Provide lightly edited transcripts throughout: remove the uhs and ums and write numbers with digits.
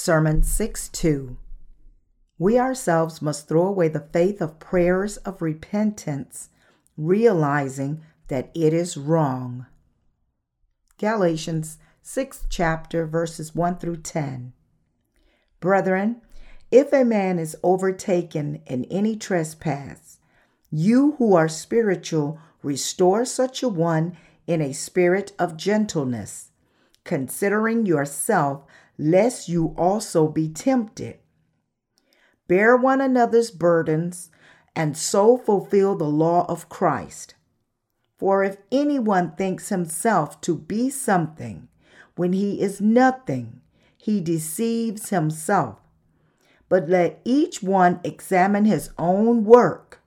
Sermon 6:2. We ourselves must throw away the faith of prayers of repentance, realizing that it is wrong. Galatians 6th chapter, verses 1 through 10. Brethren, if a man is overtaken in any trespass, you who are spiritual, restore such a one in a spirit of gentleness, considering yourself, lest you also be tempted. Bear one another's burdens, and so fulfill the law of Christ. For if anyone thinks himself to be something when he is nothing, he deceives himself. But let each one examine his own work,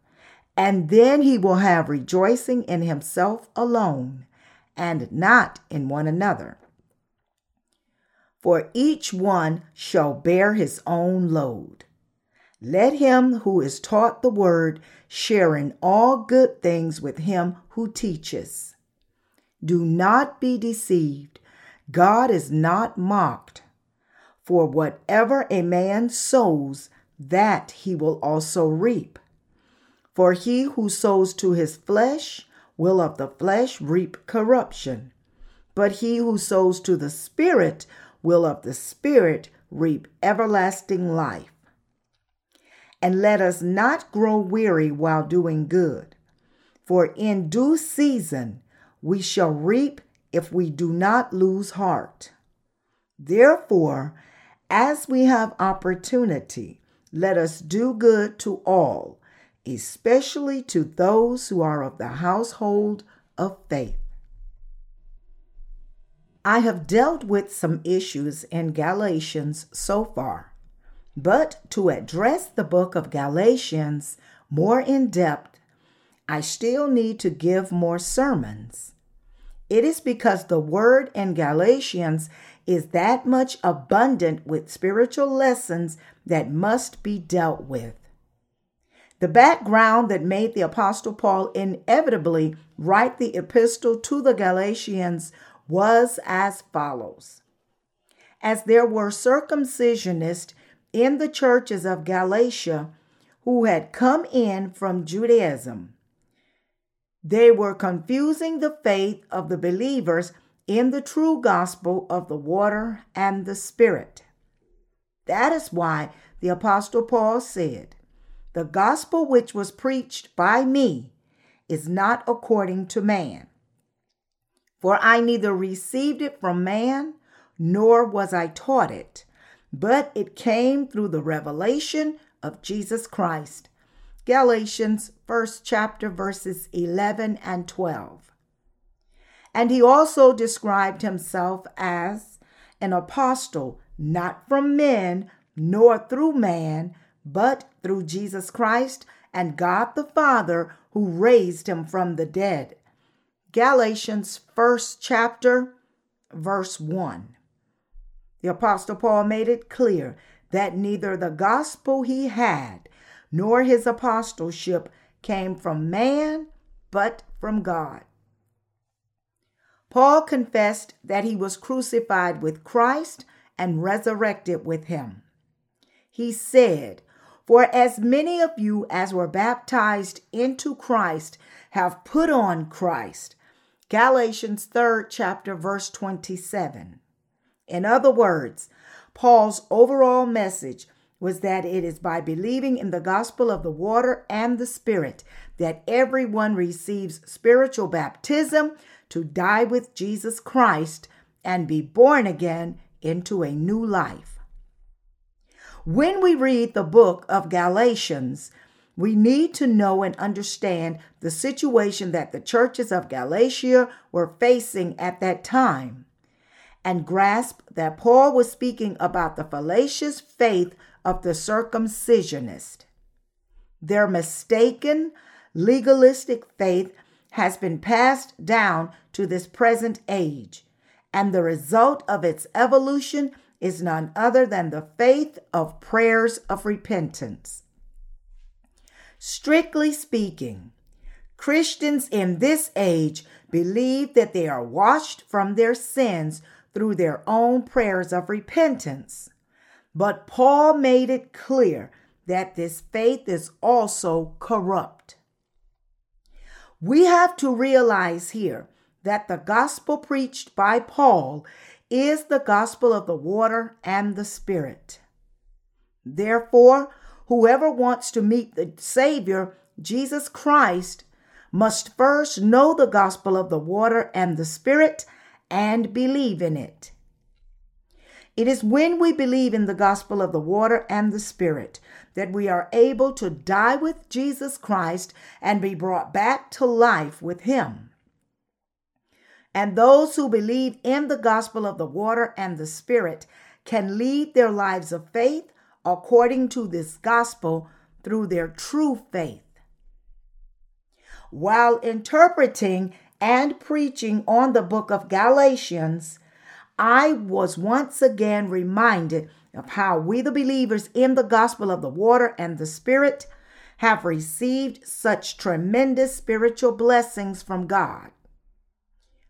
and then he will have rejoicing in himself alone, and not in one another. For each one shall bear his own load. Let him who is taught the word share in all good things with him who teaches. Do not be deceived. God is not mocked. For whatever a man sows, that he will also reap. For he who sows to his flesh will of the flesh reap corruption. But he who sows to the Spirit will of the Spirit reap everlasting life. And let us not grow weary while doing good, for in due season we shall reap if we do not lose heart. Therefore, as we have opportunity, let us do good to all, especially to those who are of the household of faith. I have dealt with some issues in Galatians so far. But to address the book of Galatians more in depth, I still need to give more sermons. It is because the word in Galatians is that much abundant with spiritual lessons that must be dealt with. The background that made the Apostle Paul inevitably write the epistle to the Galatians was as follows. As there were circumcisionists in the churches of Galatia who had come in from Judaism, they were confusing the faith of the believers in the true gospel of the water and the Spirit. That is why the Apostle Paul said, "The gospel which was preached by me is not according to man. For I neither received it from man, nor was I taught it, but it came through the revelation of Jesus Christ." Galatians 1st chapter, verses 11 and 12. And he also described himself as an apostle, not from men, nor through man, but through Jesus Christ and God the Father who raised him from the dead. Galatians 1st chapter, verse 1. The Apostle Paul made it clear that neither the gospel he had nor his apostleship came from man, but from God. Paul confessed that he was crucified with Christ and resurrected with him. He said, "For as many of you as were baptized into Christ have put on Christ." Galatians 3rd chapter, verse 27. In other words, Paul's overall message was that it is by believing in the gospel of the water and the Spirit that everyone receives spiritual baptism to die with Jesus Christ and be born again into a new life. When we read the book of Galatians, we need to know and understand the situation that the churches of Galatia were facing at that time, and grasp that Paul was speaking about the fallacious faith of the circumcisionist. Their mistaken, legalistic faith has been passed down to this present age, and the result of its evolution is none other than the faith of prayers of repentance. Strictly speaking, Christians in this age believe that they are washed from their sins through their own prayers of repentance. But Paul made it clear that this faith is also corrupt. We have to realize here that the gospel preached by Paul is the gospel of the water and the Spirit. Therefore, whoever wants to meet the Savior, Jesus Christ, must first know the gospel of the water and the Spirit and believe in it. It is when we believe in the gospel of the water and the Spirit that we are able to die with Jesus Christ and be brought back to life with Him. And those who believe in the gospel of the water and the Spirit can lead their lives of faith according to this gospel through their true faith. While interpreting and preaching on the book of Galatians, I was once again reminded of how we, the believers in the gospel of the water and the Spirit, have received such tremendous spiritual blessings from God.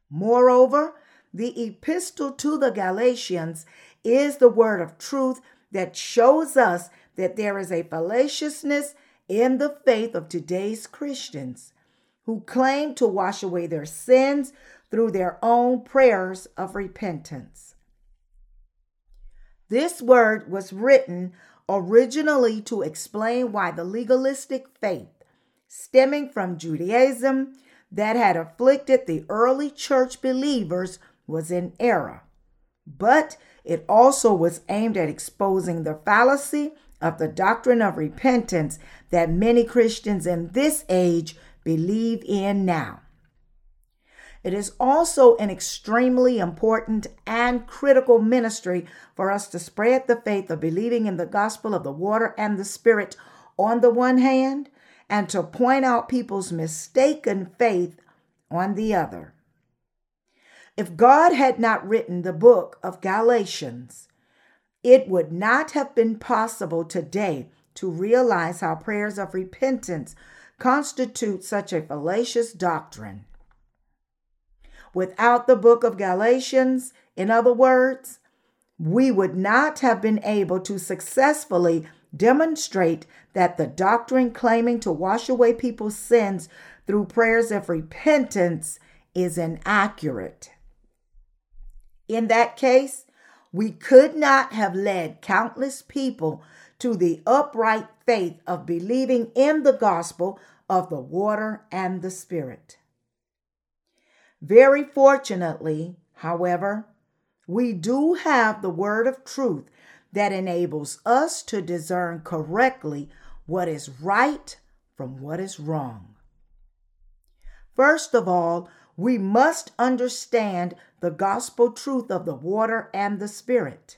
Moreover, the epistle to the Galatians is the word of truth that shows us that there is a fallaciousness in the faith of today's Christians who claim to wash away their sins through their own prayers of repentance. This word was written originally to explain why the legalistic faith, stemming from Judaism, that had afflicted the early church believers was in error, but it also was aimed at exposing the fallacy of the doctrine of repentance that many Christians in this age believe in now. It is also an extremely important and critical ministry for us to spread the faith of believing in the gospel of the water and the Spirit on the one hand, and to point out people's mistaken faith on the other. If God had not written the book of Galatians, it would not have been possible today to realize how prayers of repentance constitute such a fallacious doctrine. Without the book of Galatians, in other words, we would not have been able to successfully demonstrate that the doctrine claiming to wash away people's sins through prayers of repentance is inaccurate. In that case, we could not have led countless people to the upright faith of believing in the gospel of the water and the Spirit. Very fortunately, however, we do have the word of truth that enables us to discern correctly what is right from what is wrong. First of all, we must understand the gospel truth of the water and the Spirit.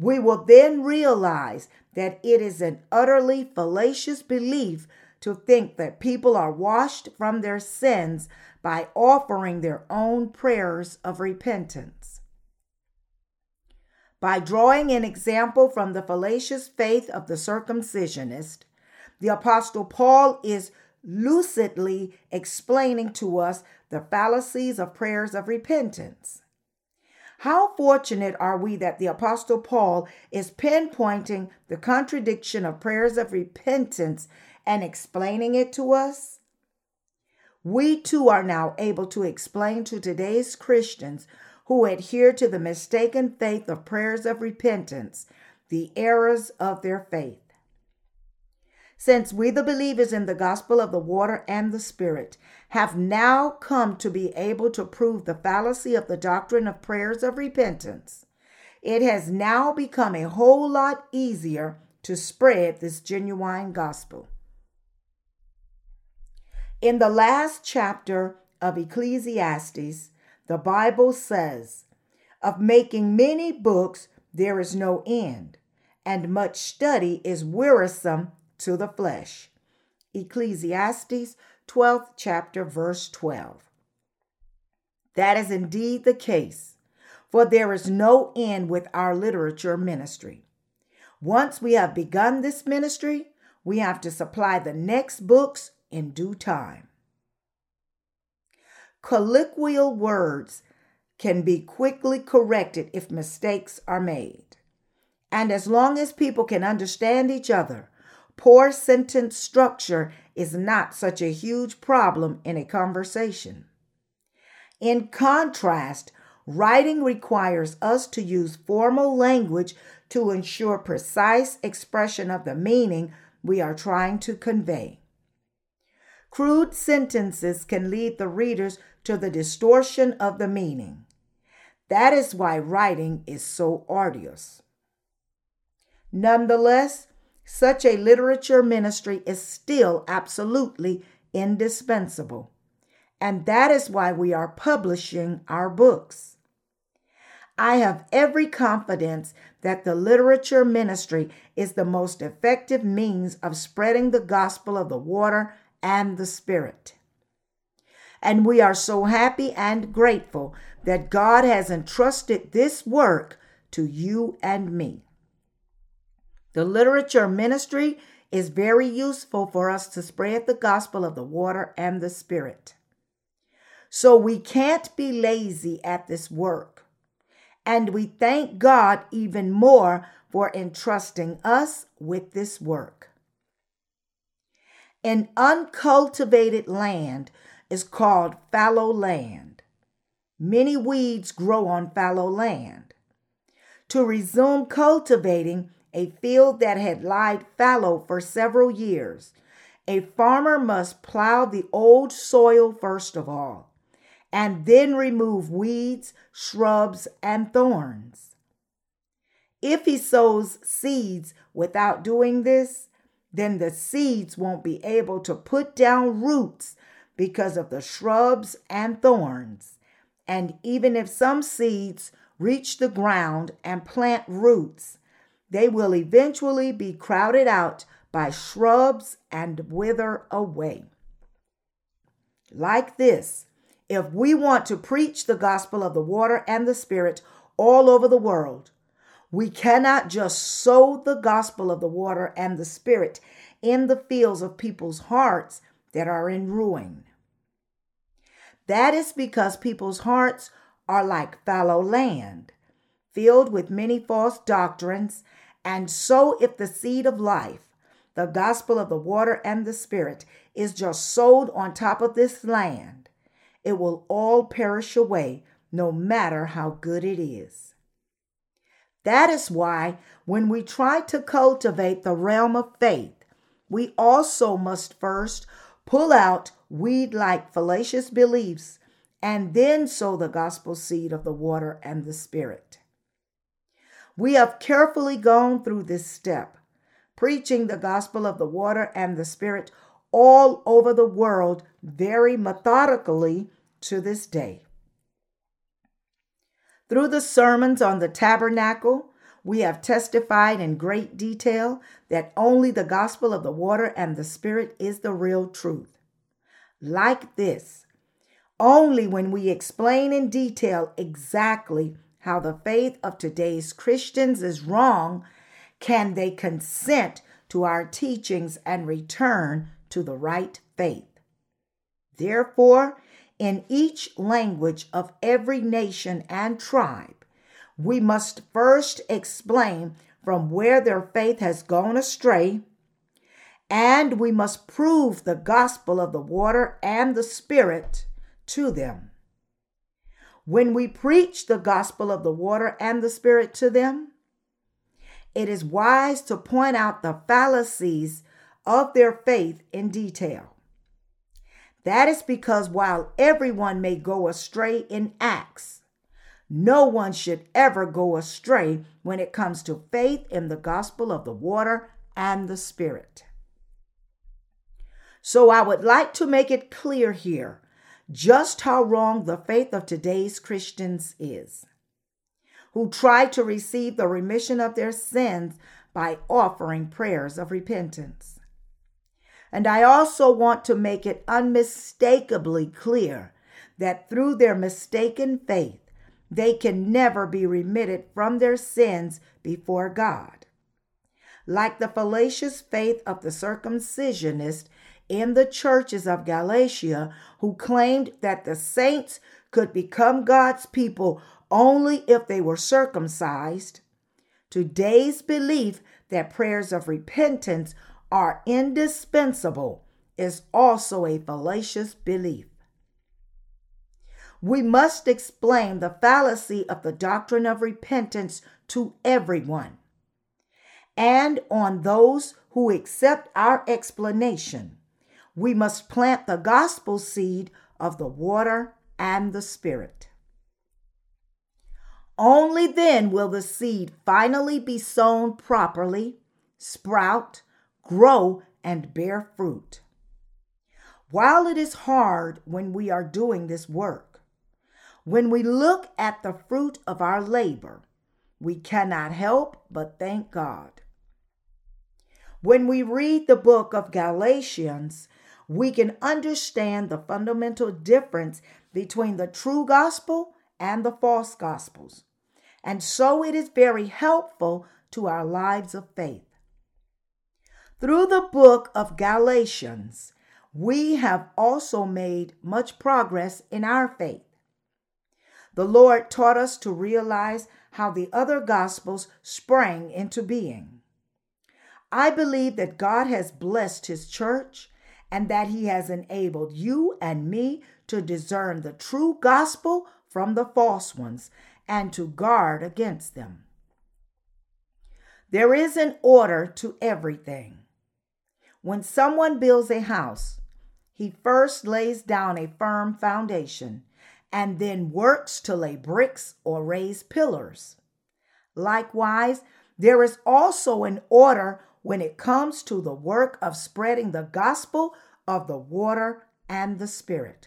We will then realize that it is an utterly fallacious belief to think that people are washed from their sins by offering their own prayers of repentance. By drawing an example from the fallacious faith of the circumcisionist, the Apostle Paul is lucidly explaining to us the fallacies of prayers of repentance. How fortunate are we that the Apostle Paul is pinpointing the contradiction of prayers of repentance and explaining it to us? We too are now able to explain to today's Christians who adhere to the mistaken faith of prayers of repentance, the errors of their faith. Since we, the believers in the gospel of the water and the Spirit, have now come to be able to prove the fallacy of the doctrine of prayers of repentance, it has now become a whole lot easier to spread this genuine gospel. In the last chapter of Ecclesiastes, the Bible says, "Of making many books there is no end, and much study is wearisome to the flesh." Ecclesiastes 12th chapter, verse 12. That is indeed the case, for there is no end with our literature ministry. Once we have begun this ministry, we have to supply the next books in due time. Colloquial words can be quickly corrected if mistakes are made. And as long as people can understand each other, poor sentence structure is not such a huge problem in a conversation. In contrast, writing requires us to use formal language to ensure precise expression of the meaning we are trying to convey. Crude sentences can lead the readers to the distortion of the meaning. That is why writing is so arduous. Nonetheless, such a literature ministry is still absolutely indispensable, and that is why we are publishing our books. I have every confidence that the literature ministry is the most effective means of spreading the gospel of the water and the Spirit. And we are so happy and grateful that God has entrusted this work to you and me. The literature ministry is very useful for us to spread the gospel of the water and the Spirit. So we can't be lazy at this work. And we thank God even more for entrusting us with this work. An uncultivated land is called fallow land. Many weeds grow on fallow land. To resume cultivating a field that had lied fallow for several years, a farmer must plow the old soil first of all, and then remove weeds, shrubs, and thorns. If he sows seeds without doing this, then the seeds won't be able to put down roots because of the shrubs and thorns. And even if some seeds reach the ground and plant roots, they will eventually be crowded out by shrubs and wither away. Like this, if we want to preach the gospel of the water and the Spirit all over the world, we cannot just sow the gospel of the water and the Spirit in the fields of people's hearts that are in ruin. That is because people's hearts are like fallow land, filled with many false doctrines, and so if the seed of life, the gospel of the water and the Spirit, is just sowed on top of this land, it will all perish away, no matter how good it is. That is why when we try to cultivate the realm of faith, we also must first pull out weed-like fallacious beliefs and then sow the gospel seed of the water and the Spirit. We have carefully gone through this step, preaching the gospel of the water and the Spirit all over the world very methodically to this day. Through the sermons on the tabernacle, we have testified in great detail that only the gospel of the water and the Spirit is the real truth. Like this, only when we explain in detail exactly how the faith of today's Christians is wrong can they consent to our teachings and return to the right faith. Therefore, in each language of every nation and tribe, we must first explain from where their faith has gone astray, and we must prove the gospel of the water and the Spirit to them. When we preach the gospel of the water and the Spirit to them, it is wise to point out the fallacies of their faith in detail. That is because while everyone may go astray in acts, no one should ever go astray when it comes to faith in the gospel of the water and the Spirit. So I would like to make it clear here just how wrong the faith of today's Christians is, who try to receive the remission of their sins by offering prayers of repentance. And I also want to make it unmistakably clear that through their mistaken faith, they can never be remitted from their sins before God. Like the fallacious faith of the circumcisionist in the churches of Galatia, who claimed that the saints could become God's people only if they were circumcised, Today's belief that prayers of repentance are indispensable is also a fallacious belief. We must explain the fallacy of the doctrine of repentance to everyone, and on those who accept our explanation, we must plant the gospel seed of the water and the Spirit. Only then will the seed finally be sown properly, sprout, grow, and bear fruit. While it is hard when we are doing this work, when we look at the fruit of our labor, we cannot help but thank God. When we read the book of Galatians, we can understand the fundamental difference between the true gospel and the false gospels, and so it is very helpful to our lives of faith. Through the book of Galatians, we have also made much progress in our faith. The Lord taught us to realize how the other gospels sprang into being. I believe that God has blessed his church and that he has enabled you and me to discern the true gospel from the false ones and to guard against them. There is an order to everything. When someone builds a house, he first lays down a firm foundation and then works to lay bricks or raise pillars. Likewise, there is also an order when it comes to the work of spreading the gospel of the water and the Spirit.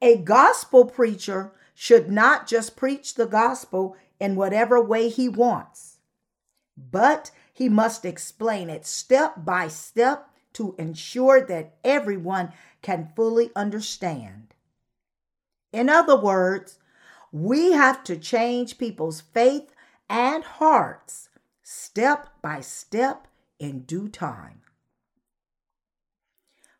A gospel preacher should not just preach the gospel in whatever way he wants, but he must explain it step by step to ensure that everyone can fully understand. In other words, we have to change people's faith and hearts step by step in due time.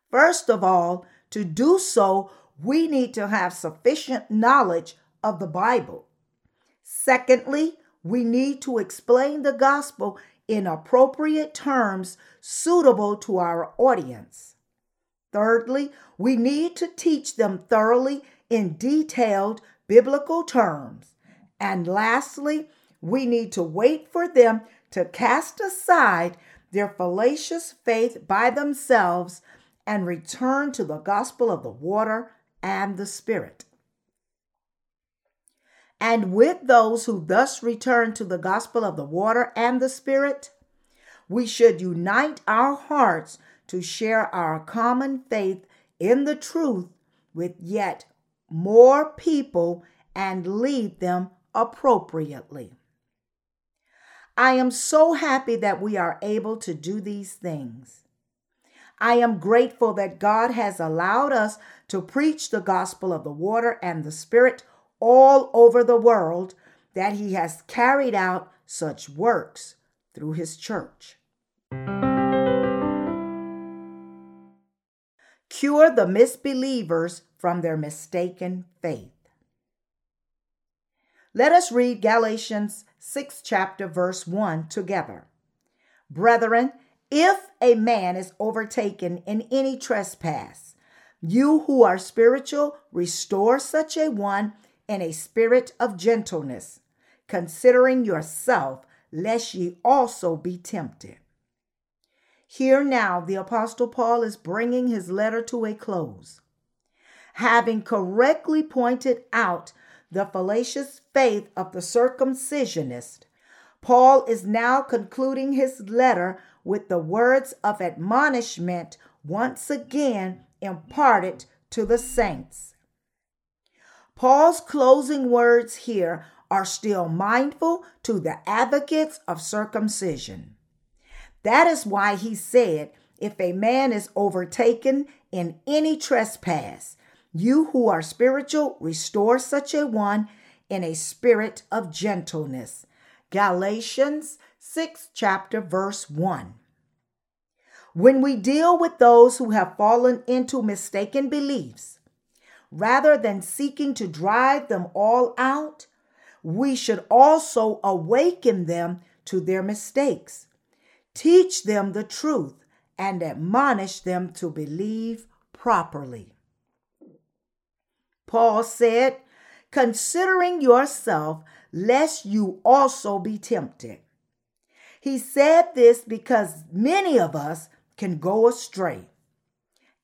First of all, to do so, we need to have sufficient knowledge of the Bible. Secondly, we need to explain the gospel in appropriate terms suitable to our audience. Thirdly, we need to teach them thoroughly in detailed biblical terms. And lastly, we need to wait for them to cast aside their fallacious faith by themselves and return to the gospel of the water and the Spirit. And with those who thus return to the gospel of the water and the Spirit, we should unite our hearts to share our common faith in the truth with yet more people and lead them appropriately. I am so happy that we are able to do these things. I am grateful that God has allowed us to preach the gospel of the water and the Spirit all over the world, that he has carried out such works through his church. Cure the misbelievers from their mistaken faith. Let us read Galatians 6 chapter verse 1 together. Brethren, if a man is overtaken in any trespass, you who are spiritual, restore such a one in a spirit of gentleness, considering yourself, lest ye also be tempted. Here now the Apostle Paul is bringing his letter to a close. Having correctly pointed out the fallacious faith of the circumcisionist, Paul is now concluding his letter with the words of admonishment once again imparted to the saints. Paul's closing words here are still mindful to the advocates of circumcision. That is why he said, if a man is overtaken in any trespass, you who are spiritual, restore such a one in a spirit of gentleness. Galatians 6 chapter verse 1. When we deal with those who have fallen into mistaken beliefs, rather than seeking to drive them all out, we should also awaken them to their mistakes, teach them the truth, and admonish them to believe properly. Paul said, considering yourself, lest you also be tempted. He said this because many of us can go astray.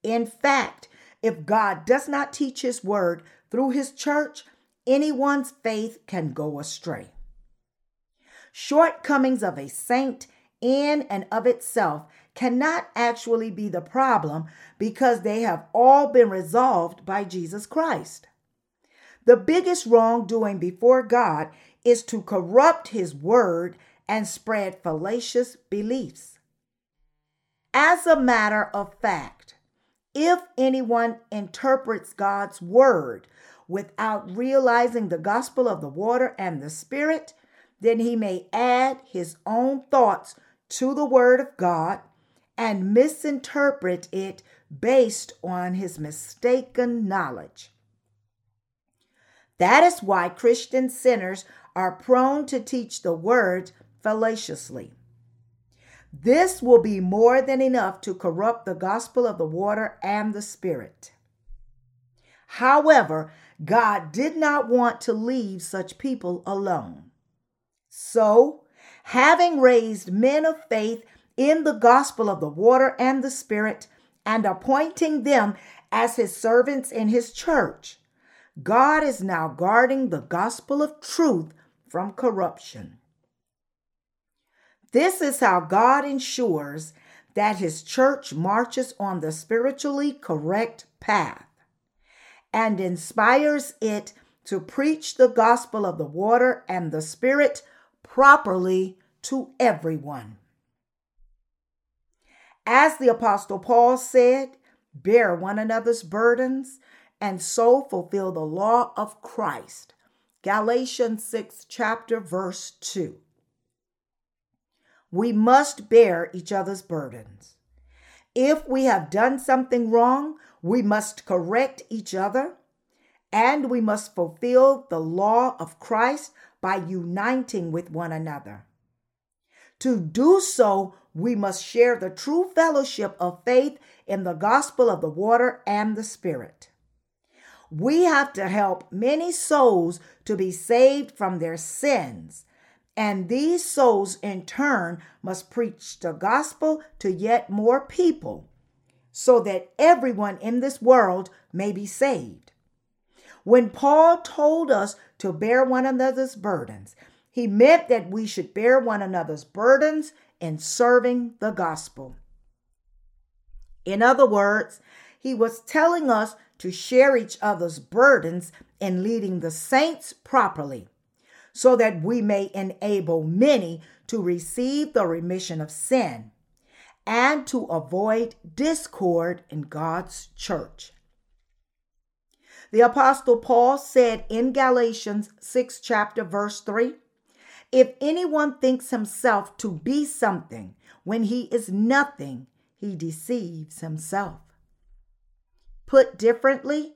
In fact, if God does not teach his word through his church, anyone's faith can go astray. Shortcomings of a saint in and of itself cannot actually be the problem because they have all been resolved by Jesus Christ. The biggest wrongdoing before God is to corrupt his word and spread fallacious beliefs. As a matter of fact, if anyone interprets God's word without realizing the gospel of the water and the Spirit, then he may add his own thoughts to the word of God and misinterpret it based on his mistaken knowledge. That is why Christian sinners are prone to teach the word fallaciously. This will be more than enough to corrupt the gospel of the water and the Spirit. However, God did not want to leave such people alone. So, having raised men of faith in the gospel of the water and the Spirit and appointing them as his servants in his church, God is now guarding the gospel of truth from corruption. This is how God ensures that his church marches on the spiritually correct path and inspires it to preach the gospel of the water and the Spirit properly to everyone. As the Apostle Paul said, bear one another's burdens, and so fulfill the law of Christ. Galatians 6, chapter verse 2. We must bear each other's burdens. If we have done something wrong, we must correct each other, and we must fulfill the law of Christ by uniting with one another. To do so, we must share the true fellowship of faith in the gospel of the water and the Spirit. We have to help many souls to be saved from their sins, and these souls in turn must preach the gospel to yet more people so that everyone in this world may be saved. When Paul told us to bear one another's burdens, he meant that we should bear one another's burdens in serving the gospel. In other words, he was telling us to share each other's burdens in leading the saints properly, so that we may enable many to receive the remission of sin and to avoid discord in God's church. The Apostle Paul said in Galatians 6, chapter verse 3, if anyone thinks himself to be something when he is nothing, he deceives himself. Put differently,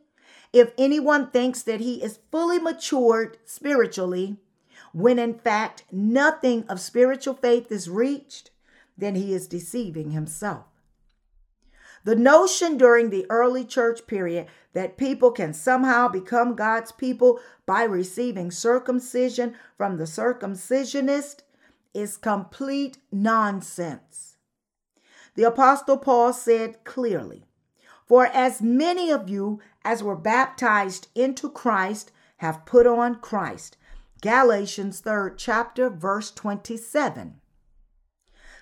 if anyone thinks that he is fully matured spiritually, when in fact nothing of spiritual faith is reached, then he is deceiving himself. The notion during the early church period that people can somehow become God's people by receiving circumcision from the circumcisionist is complete nonsense. The Apostle Paul said clearly, for as many of you as were baptized into Christ have put on Christ. Galatians 3rd chapter, verse 27.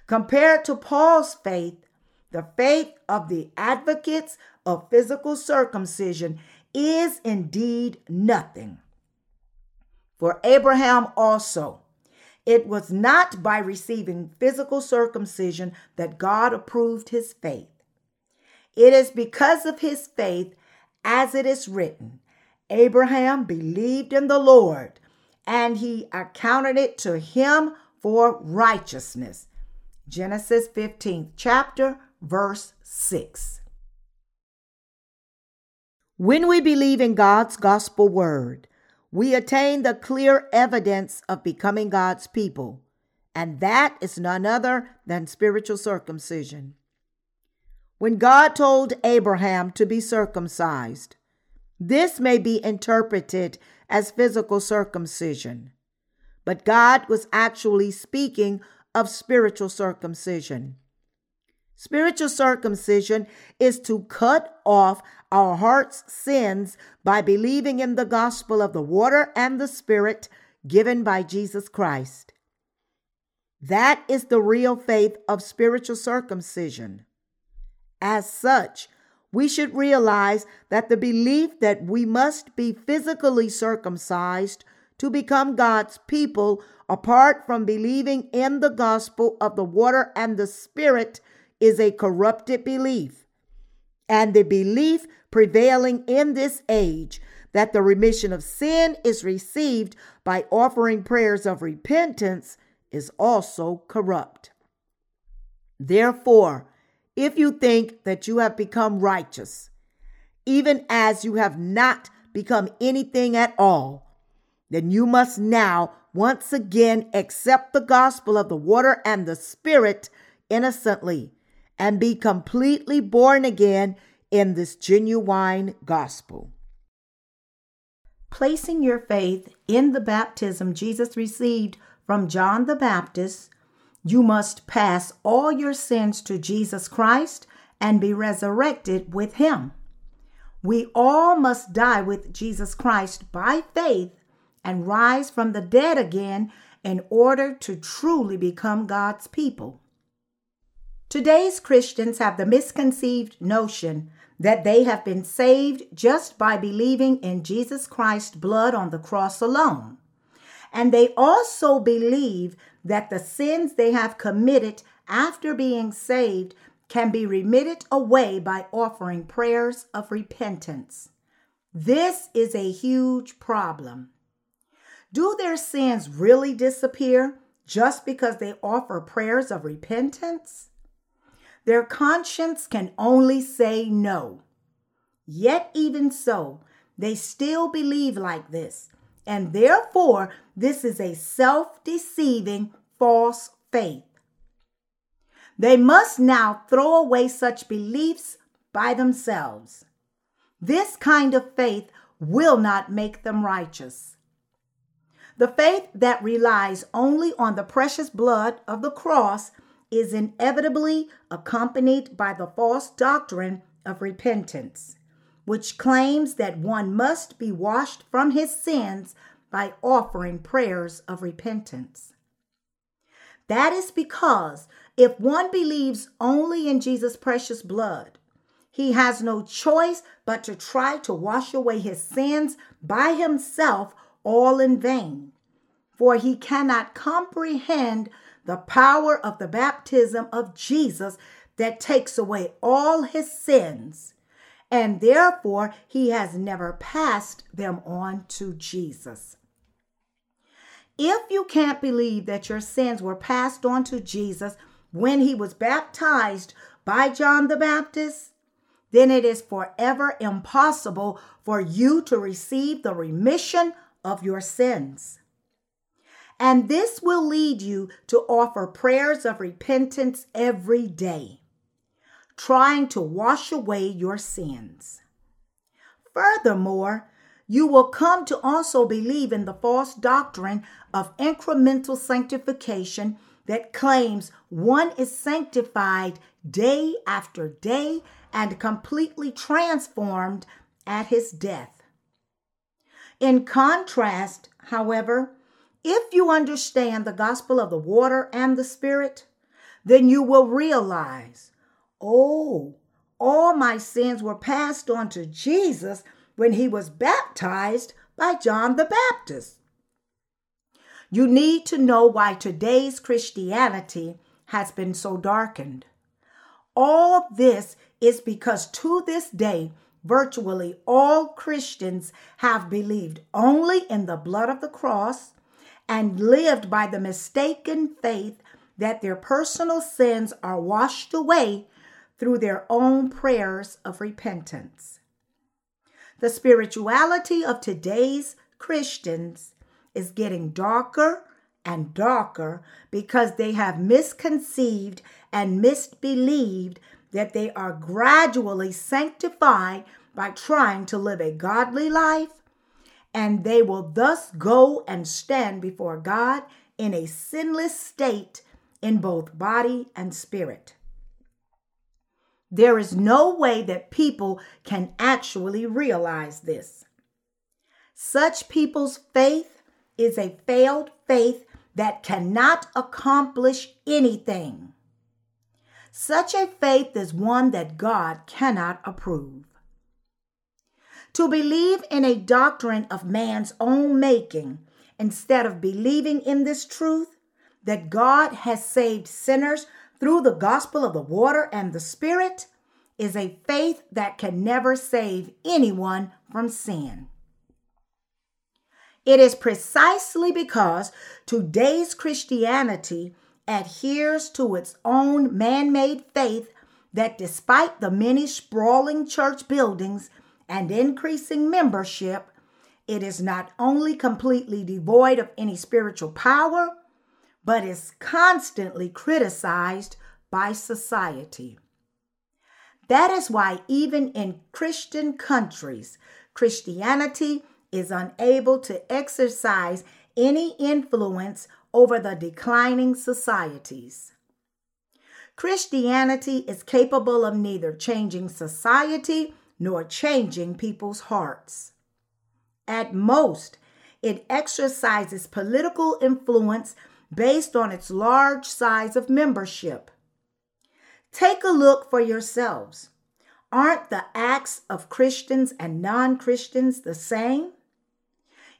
Compared to Paul's faith, the faith of the advocates of physical circumcision is indeed nothing. For Abraham also, it was not by receiving physical circumcision that God approved his faith. It is because of his faith, as it is written, Abraham believed in the Lord, and he accounted it to him for righteousness. Genesis 15, chapter, verse 6. When we believe in God's gospel word, we attain the clear evidence of becoming God's people, and that is none other than spiritual circumcision. When God told Abraham to be circumcised, this may be interpreted as physical circumcision, but God was actually speaking of spiritual circumcision. Spiritual circumcision is to cut off our heart's sins by believing in the gospel of the water and the Spirit given by Jesus Christ. That is the real faith of spiritual circumcision. As such, we should realize that the belief that we must be physically circumcised to become God's people, apart from believing in the gospel of the water and the Spirit, is a corrupted belief, and the belief prevailing in this age that the remission of sin is received by offering prayers of repentance is also corrupt. Therefore, if you think that you have become righteous, even as you have not become anything at all, then you must now once again accept the gospel of the water and the Spirit innocently, and be completely born again in this genuine gospel. Placing your faith in the baptism Jesus received from John the Baptist, you must pass all your sins to Jesus Christ and be resurrected with him. We all must die with Jesus Christ by faith and rise from the dead again in order to truly become God's people. Today's Christians have the misconceived notion that they have been saved just by believing in Jesus Christ's blood on the cross alone. And they also believe that the sins they have committed after being saved can be remitted away by offering prayers of repentance. This is a huge problem. Do their sins really disappear just because they offer prayers of repentance? Their conscience can only say no. Yet even so, they still believe like this, and therefore this is a self-deceiving false faith. They must now throw away such beliefs by themselves. This kind of faith will not make them righteous. The faith that relies only on the precious blood of the cross is inevitably accompanied by the false doctrine of repentance, which claims that one must be washed from his sins by offering prayers of repentance. That is because if one believes only in Jesus' precious blood, he has no choice but to try to wash away his sins by himself, all in vain, for he cannot comprehend the power of the baptism of Jesus that takes away all his sins, and therefore he has never passed them on to Jesus. If you can't believe that your sins were passed on to Jesus when he was baptized by John the Baptist, then it is forever impossible for you to receive the remission of your sins. And this will lead you to offer prayers of repentance every day, trying to wash away your sins. Furthermore, you will come to also believe in the false doctrine of incremental sanctification that claims one is sanctified day after day and completely transformed at his death. In contrast, however, if you understand the gospel of the water and the Spirit, then you will realize, all my sins were passed on to Jesus when he was baptized by John the Baptist. You need to know why today's Christianity has been so darkened. All this is because to this day, virtually all Christians have believed only in the blood of the cross and lived by the mistaken faith that their personal sins are washed away through their own prayers of repentance. The spirituality of today's Christians is getting darker and darker because they have misconceived and misbelieved that they are gradually sanctified by trying to live a godly life, and they will thus go and stand before God in a sinless state in both body and spirit. There is no way that people can actually realize this. Such people's faith is a failed faith that cannot accomplish anything. Such a faith is one that God cannot approve. To believe in a doctrine of man's own making instead of believing in this truth that God has saved sinners through the gospel of the water and the spirit is a faith that can never save anyone from sin. It is precisely because today's Christianity adheres to its own man-made faith that despite the many sprawling church buildings and increasing membership, it is not only completely devoid of any spiritual power, but is constantly criticized by society. That is why even in Christian countries, Christianity is unable to exercise any influence over the declining societies. Christianity is capable of neither changing society nor changing people's hearts. At most, it exercises political influence based on its large size of membership. Take a look for yourselves. Aren't the acts of Christians and non-Christians the same?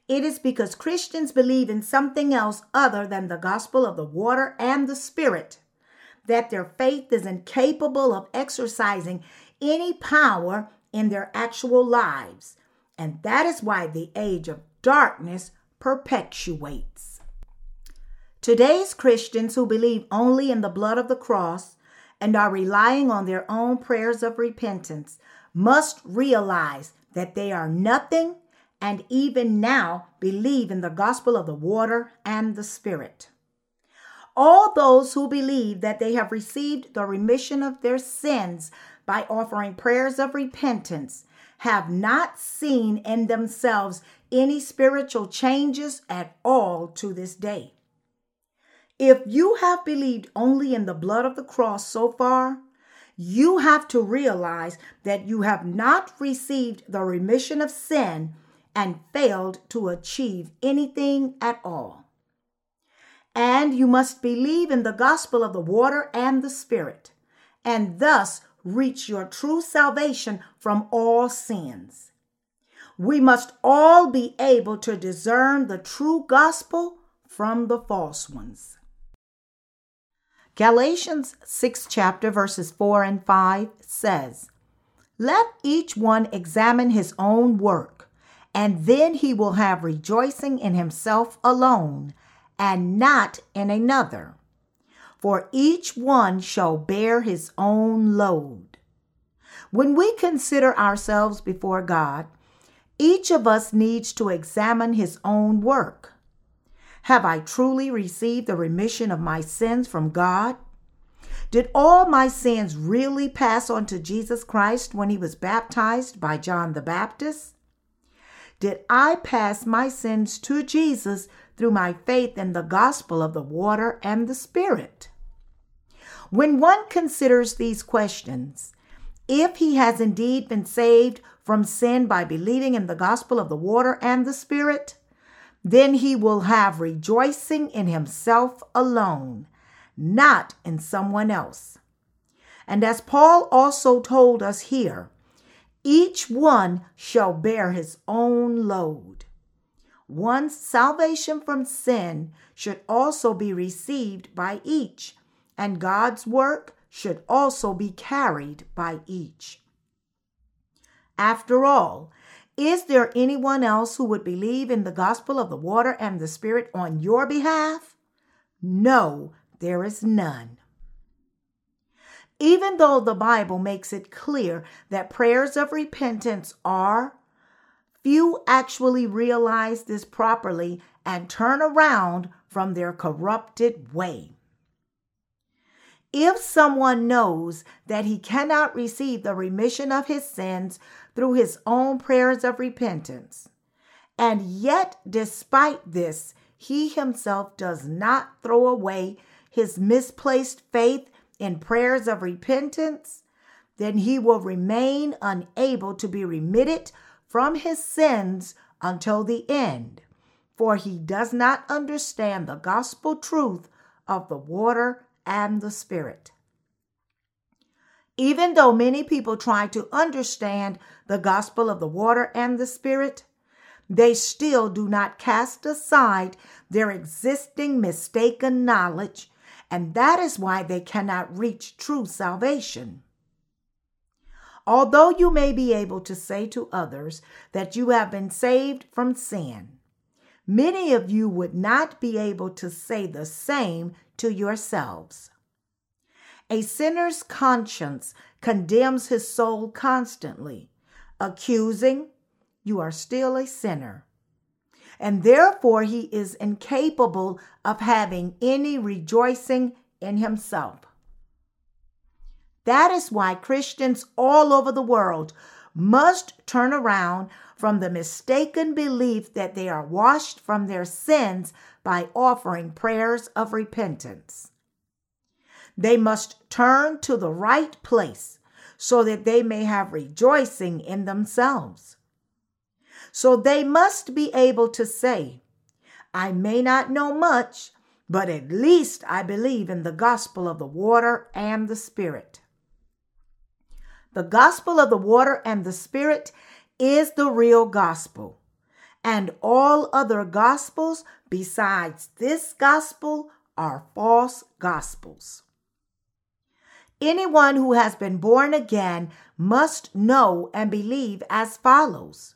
It is because Christians believe in something else other than the gospel of the water and the spirit that their faith is incapable of exercising any power in their actual lives. And that is why the age of darkness perpetuates. Today's Christians who believe only in the blood of the cross and are relying on their own prayers of repentance must realize that they are nothing and even now believe in the gospel of the water and the spirit. All those who believe that they have received the remission of their sins by offering prayers of repentance have not seen in themselves any spiritual changes at all to this day. If you have believed only in the blood of the cross so far, you have to realize that you have not received the remission of sin and failed to achieve anything at all. And you must believe in the gospel of the water and the spirit, and thus reach your true salvation from all sins. We must all be able to discern the true gospel from the false ones. Galatians 6 chapter verses 4 and 5 says, "Let each one examine his own work, and then he will have rejoicing in himself alone, and not in another. For each one shall bear his own load." When we consider ourselves before God, each of us needs to examine his own work. Have I truly received the remission of my sins from God? Did all my sins really pass on to Jesus Christ when he was baptized by John the Baptist? Did I pass my sins to Jesus through my faith in the gospel of the water and the spirit? When one considers these questions, if he has indeed been saved from sin by believing in the gospel of the water and the spirit, then he will have rejoicing in himself alone, not in someone else. And as Paul also told us here, each one shall bear his own load. One's salvation from sin should also be received by each, and God's work should also be carried by each. After all, is there anyone else who would believe in the gospel of the water and the spirit on your behalf? No, there is none. Even though the Bible makes it clear that prayers of repentance are few actually realize this properly and turn around from their corrupted way. If someone knows that he cannot receive the remission of his sins through his own prayers of repentance, and yet despite this, he himself does not throw away his misplaced faith in prayers of repentance, then he will remain unable to be remitted from his sins until the end, for he does not understand the gospel truth of the water and the Spirit. Even though many people try to understand the gospel of the water and the Spirit, they still do not cast aside their existing mistaken knowledge, and that is why they cannot reach true salvation. Although you may be able to say to others that you have been saved from sin, many of you would not be able to say the same to yourselves. A sinner's conscience condemns his soul constantly, accusing, "You are still a sinner," and therefore he is incapable of having any rejoicing in himself. That is why Christians all over the world must turn around from the mistaken belief that they are washed from their sins by offering prayers of repentance. They must turn to the right place so that they may have rejoicing in themselves. So they must be able to say, "I may not know much, but at least I believe in the gospel of the water and the Spirit." The gospel of the water and the Spirit is the real gospel, and all other gospels besides this gospel are false gospels. Anyone who has been born again must know and believe as follows.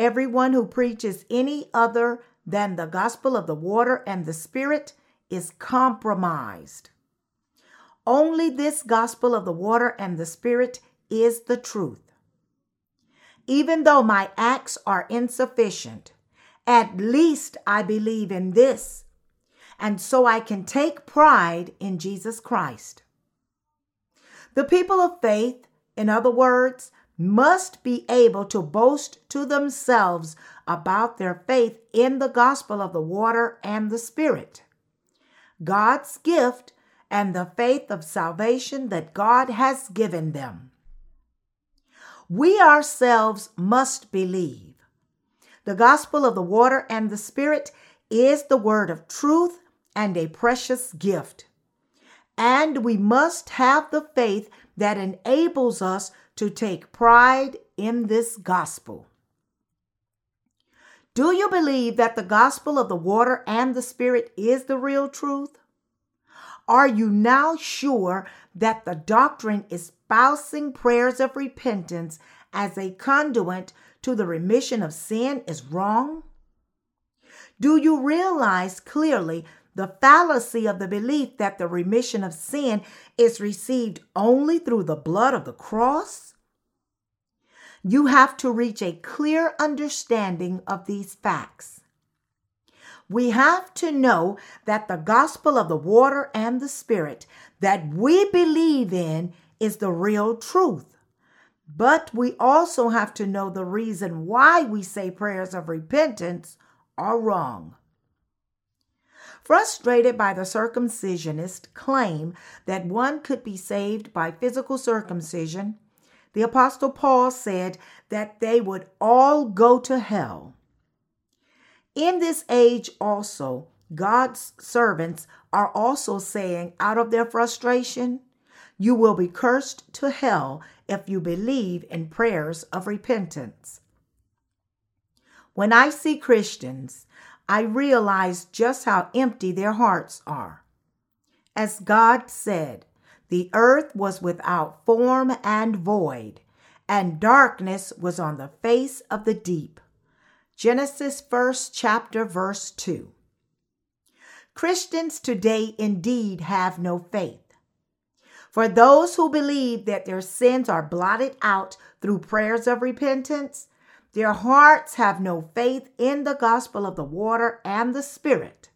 Everyone who preaches any other than the gospel of the water and the Spirit is compromised. Only this gospel of the water and the Spirit is the truth. Even though my acts are insufficient, at least I believe in this, and so I can take pride in Jesus Christ. The people of faith, in other words, must be able to boast to themselves about their faith in the gospel of the water and the Spirit, God's gift, and the faith of salvation that God has given them. We ourselves must believe. The gospel of the water and the Spirit is the word of truth and a precious gift, and we must have the faith that enables us to take pride in this gospel. Do you believe that the gospel of the water and the Spirit is the real truth? Are you now sure that the doctrine espousing prayers of repentance as a conduit to the remission of sin is wrong? Do you realize clearly the fallacy of the belief that the remission of sin is received only through the blood of the cross? You have to reach a clear understanding of these facts. We have to know that the gospel of the water and the Spirit that we believe in is the real truth. But we also have to know the reason why we say prayers of repentance are wrong. Frustrated by the circumcisionist claim that one could be saved by physical circumcision, the Apostle Paul said that they would all go to hell. In this age also, God's servants are also saying out of their frustration, "You will be cursed to hell if you believe in prayers of repentance." When I see Christians, I realize just how empty their hearts are. As God said, "The earth was without form and void, and darkness was on the face of the deep." Genesis 1st chapter, verse 2. Christians today indeed have no faith. For those who believe that their sins are blotted out through prayers of repentance, Their hearts have no faith in the gospel of the water and the Spirit,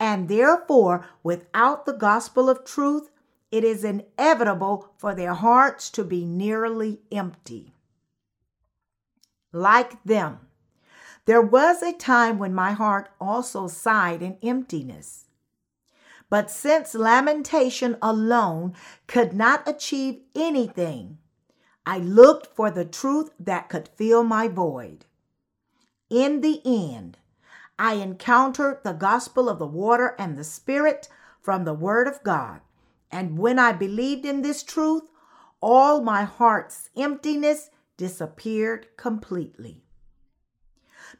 and therefore, without the gospel of truth, it is inevitable for their hearts to be nearly empty. Like them, there was a time when my heart also sighed in emptiness. But since lamentation alone could not achieve anything, I looked for the truth that could fill my void. In the end, I encountered the gospel of the water and the Spirit from the Word of God. And when I believed in this truth, all my heart's emptiness disappeared completely.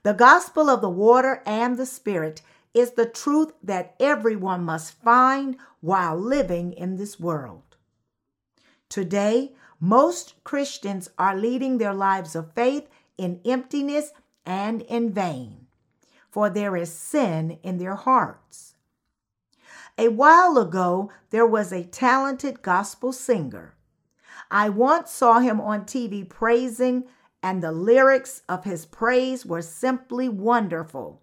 The gospel of the water and the Spirit is the truth that everyone must find while living in this world. Today, most Christians are leading their lives of faith in emptiness and in vain, for there is sin in their hearts. A while ago, there was a talented gospel singer. I once saw him on TV praising, and the lyrics of his praise were simply wonderful.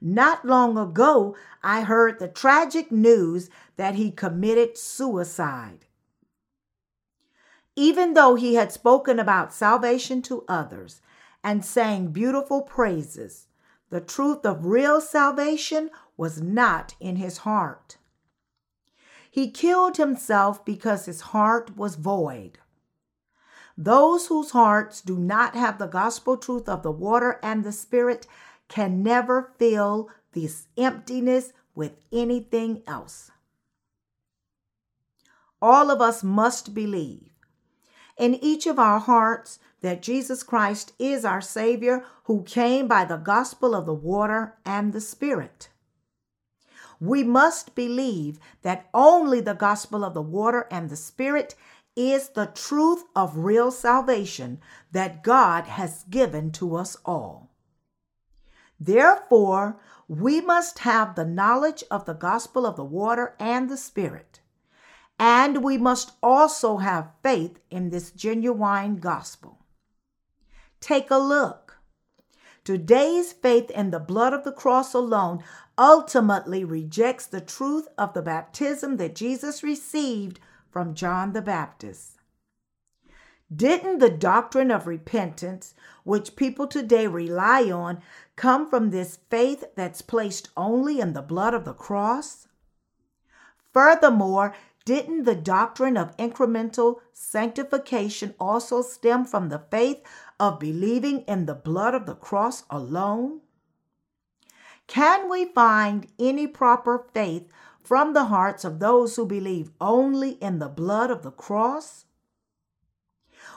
Not long ago, I heard the tragic news that he committed suicide. Even though he had spoken about salvation to others and sang beautiful praises, the truth of real salvation was not in his heart. He killed himself because his heart was void. Those whose hearts do not have the gospel truth of the water and the Spirit can never fill this emptiness with anything else. All of us must believe in each of our hearts that Jesus Christ is our Savior, who came by the gospel of the water and the Spirit. We must believe that only the gospel of the water and the Spirit is the truth of real salvation that God has given to us all. Therefore, we must have the knowledge of the gospel of the water and the Spirit, and we must also have faith in this genuine gospel. Take a look. Today's faith in the blood of the cross alone ultimately rejects the truth of the baptism that Jesus received from John the Baptist. Didn't the doctrine of repentance, which people today rely on, come from this faith that's placed only in the blood of the cross? Furthermore, didn't the doctrine of incremental sanctification also stem from the faith of believing in the blood of the cross alone? Can we find any proper faith from the hearts of those who believe only in the blood of the cross?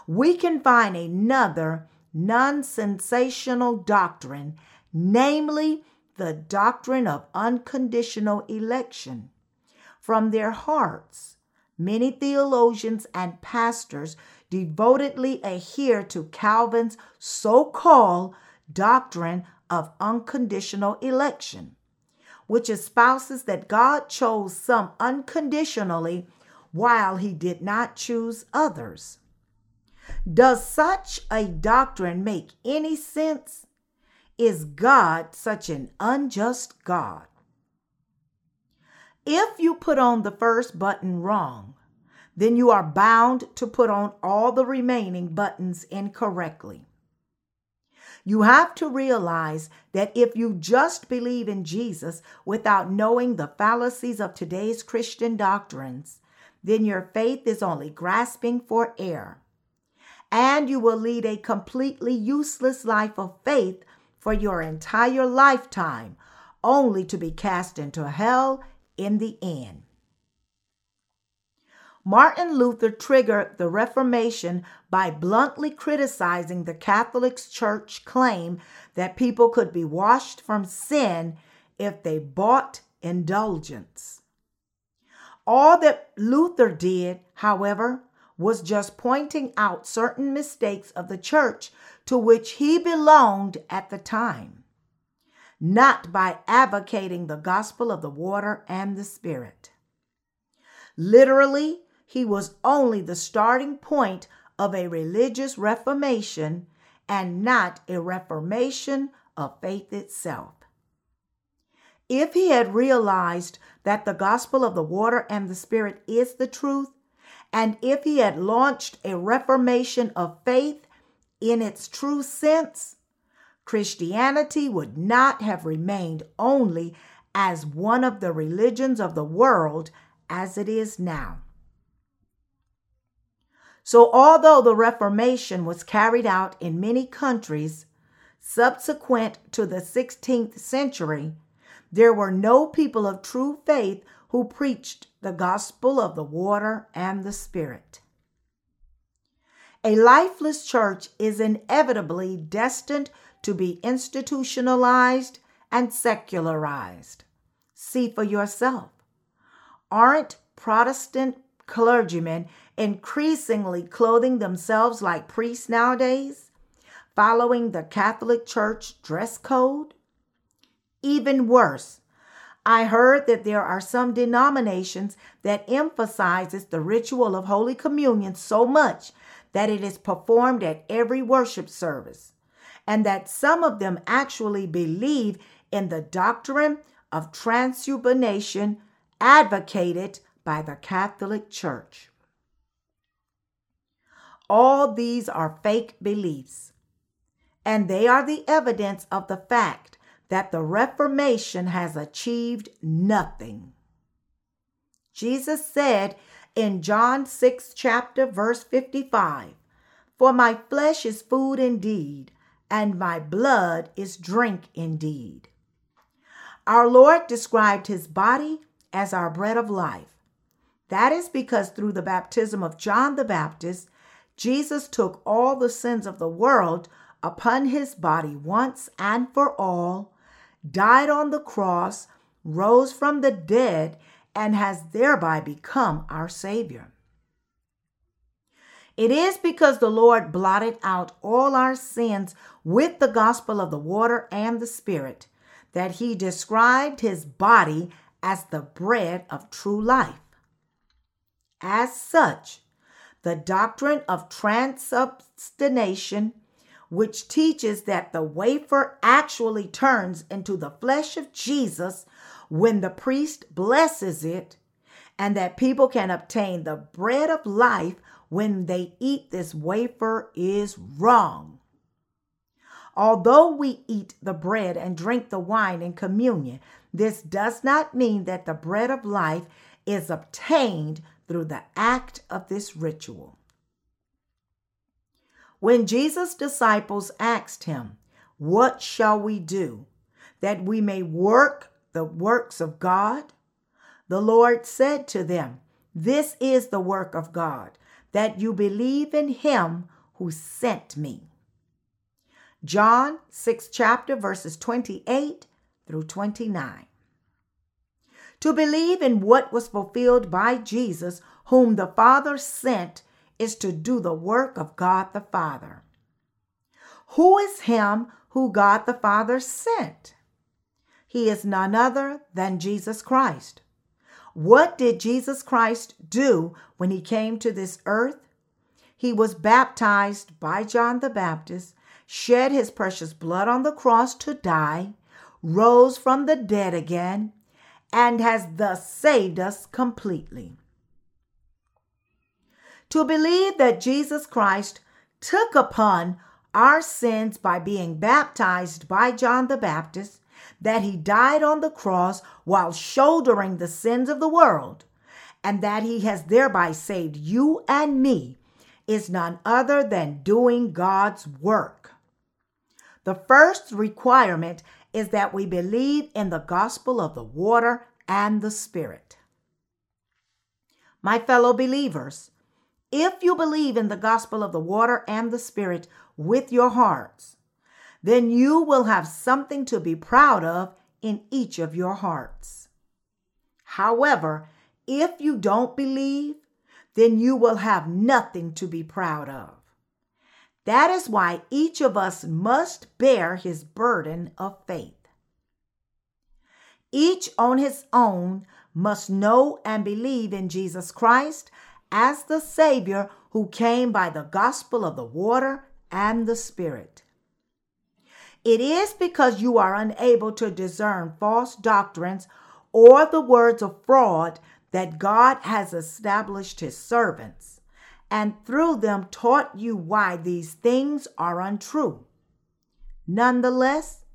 We can find another non-sensational doctrine, namely the doctrine of unconditional election. From their hearts, many theologians and pastors devotedly adhere to Calvin's so-called doctrine of unconditional election, which espouses that God chose some unconditionally while he did not choose others. Does such a doctrine make any sense? Is God such an unjust God? If you put on the first button wrong, then you are bound to put on all the remaining buttons incorrectly. You have to realize that if you just believe in Jesus without knowing the fallacies of today's Christian doctrines, then your faith is only grasping for air, and you will lead a completely useless life of faith for your entire lifetime, only to be cast into hell in the end. Martin Luther triggered the Reformation by bluntly criticizing the Catholic Church claim that people could be washed from sin if they bought indulgence. All that Luther did, however, was just pointing out certain mistakes of the church to which he belonged at the time, not by advocating the gospel of the water and the Spirit. Literally, he was only the starting point of a religious reformation and not a reformation of faith itself. If he had realized that the gospel of the water and the Spirit is the truth, and if he had launched a reformation of faith in its true sense, Christianity would not have remained only as one of the religions of the world as it is now. So although the Reformation was carried out in many countries subsequent to the 16th century, there were no people of true faith who preached the gospel of the water and the Spirit. A lifeless church is inevitably destined to be institutionalized and secularized. See for yourself. Aren't Protestant clergymen increasingly clothing themselves like priests nowadays, following the Catholic Church dress code? Even worse, I heard that there are some denominations that emphasizes the ritual of Holy Communion so much that it is performed at every worship service, and that some of them actually believe in the doctrine of transubstantiation advocated by the Catholic Church. All these are fake beliefs, and they are the evidence of the fact that the Reformation has achieved nothing. Jesus said in John 6, chapter verse 55, "For my flesh is food indeed, and my blood is drink indeed." Our Lord described his body as our bread of life. That is because through the baptism of John the Baptist, Jesus took all the sins of the world upon his body once and for all, died on the cross, rose from the dead, and has thereby become our Savior. It is because the Lord blotted out all our sins with the gospel of the water and the Spirit that he described his body as the bread of true life. As such, the doctrine of transubstantiation, which teaches that the wafer actually turns into the flesh of Jesus when the priest blesses it, and that people can obtain the bread of life when they eat this wafer, is wrong. Although we eat the bread and drink the wine in communion, this does not mean that the bread of life is obtained through the act of this ritual. When Jesus' disciples asked him, "What shall we do that we may work the works of God?" the Lord said to them, "This is the work of God, that you believe in him who sent me." John 6, chapter verses 28 through 29. To believe in what was fulfilled by Jesus, whom the Father sent, is to do the work of God the Father. Who is him who God the Father sent? He is none other than Jesus Christ. What did Jesus Christ do when he came to this earth? He was baptized by John the Baptist, shed his precious blood on the cross to die, rose from the dead again, and has thus saved us completely. To believe that Jesus Christ took upon our sins by being baptized by John the Baptist, that he died on the cross while shouldering the sins of the world, and that he has thereby saved you and me, is none other than doing God's work. The first requirement is that we believe in the gospel of the water and the Spirit. My fellow believers, if you believe in the gospel of the water and the Spirit with your hearts, then you will have something to be proud of in each of your hearts. However, if you don't believe, then you will have nothing to be proud of. That is why each of us must bear his burden of faith. Each on his own must know and believe in Jesus Christ as the Savior who came by the gospel of the water and the spirit. It is because you are unable to discern false doctrines or the words of fraud that God has established his servants, and through them taught you why these things are untrue. Nonetheless,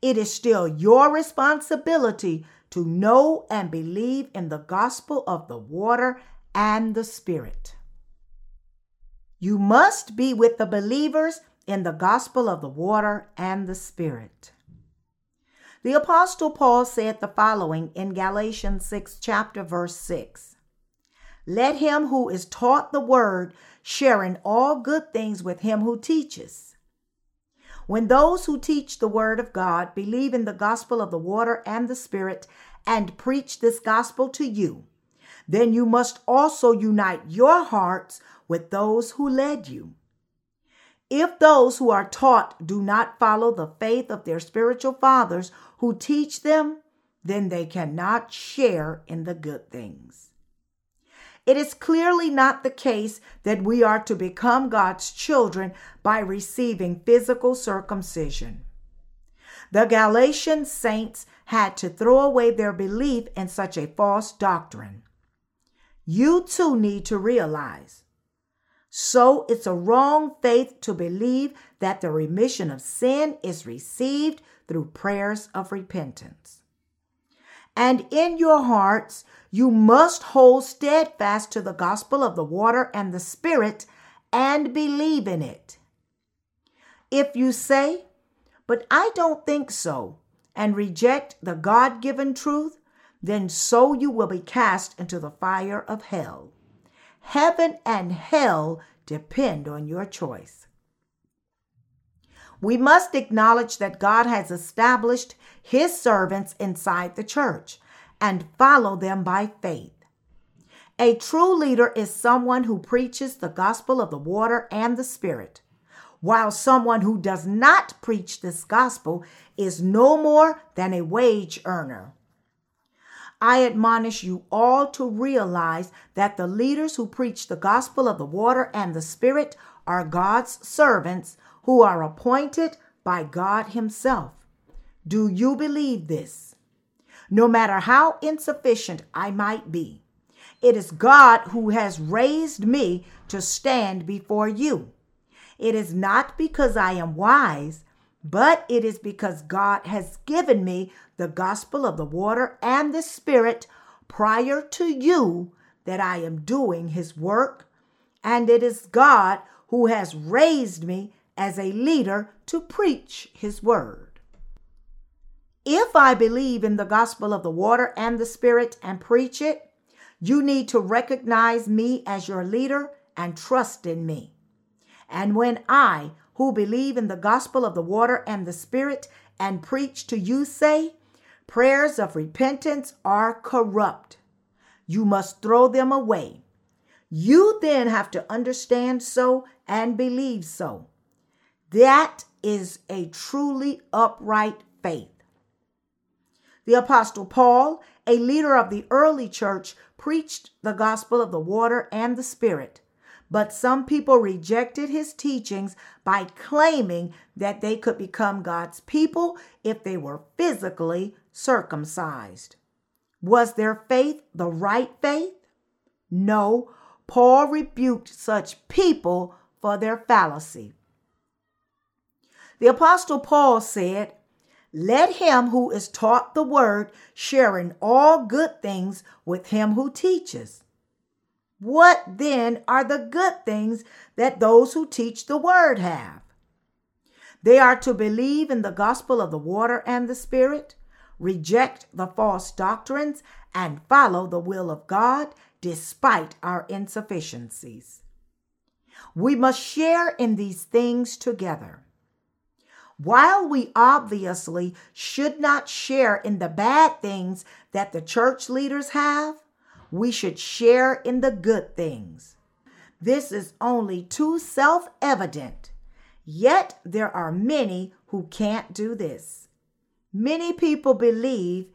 it is still your responsibility to know and believe in the gospel of the water and the spirit. You must be with the believers in the gospel of the water and the spirit. The Apostle Paul said the following in Galatians 6, chapter verse 6. Let him who is taught the word share in all good things with him who teaches. When those who teach the word of God believe in the gospel of the water and the spirit and preach this gospel to you, then you must also unite your hearts with those who led you. If those who are taught do not follow the faith of their spiritual fathers who teach them, then they cannot share in the good things. It is clearly not the case that we are to become God's children by receiving physical circumcision. The Galatian saints had to throw away their belief in such a false doctrine. You too need to realize. So it's a wrong faith to believe that the remission of sin is received through prayers of repentance. And in your hearts, you must hold steadfast to the gospel of the water and the spirit and believe in it. If you say, but I don't think so, and reject the God-given truth, then so you will be cast into the fire of hell. Heaven and hell depend on your choice. We must acknowledge that God has established his servants inside the church and follow them by faith. A true leader is someone who preaches the gospel of the water and the spirit, while someone who does not preach this gospel is no more than a wage earner. I admonish you all to realize that the leaders who preach the gospel of the water and the spirit are God's servants who are appointed by God himself. Do you believe this? No matter how insufficient I might be, it is God who has raised me to stand before you. It is not because I am wise, but it is because God has given me the gospel of the water and the spirit prior to you that I am doing his work. And it is God who has raised me as a leader to preach his word. If I believe in the gospel of the water and the spirit and preach it, you need to recognize me as your leader and trust in me. And when I, who believe in the gospel of the water and the spirit and preach to you, say, prayers of repentance are corrupt. You must throw them away. You then have to understand so and believe so. That is a truly upright faith. The Apostle Paul, a leader of the early church, preached the gospel of the water and the spirit. But some people rejected his teachings by claiming that they could become God's people if they were physically circumcised. Was their faith the right faith? No, Paul rebuked such people for their fallacy. The Apostle Paul said, let him who is taught the word share in all good things with him who teaches. What then are the good things that those who teach the word have? They are to believe in the gospel of the water and the spirit, reject the false doctrines, and follow the will of God despite our insufficiencies. We must share in these things together. While we obviously should not share in the bad things that the church leaders have, we should share in the good things. This is only too self-evident, yet there are many who can't do this. Many people believe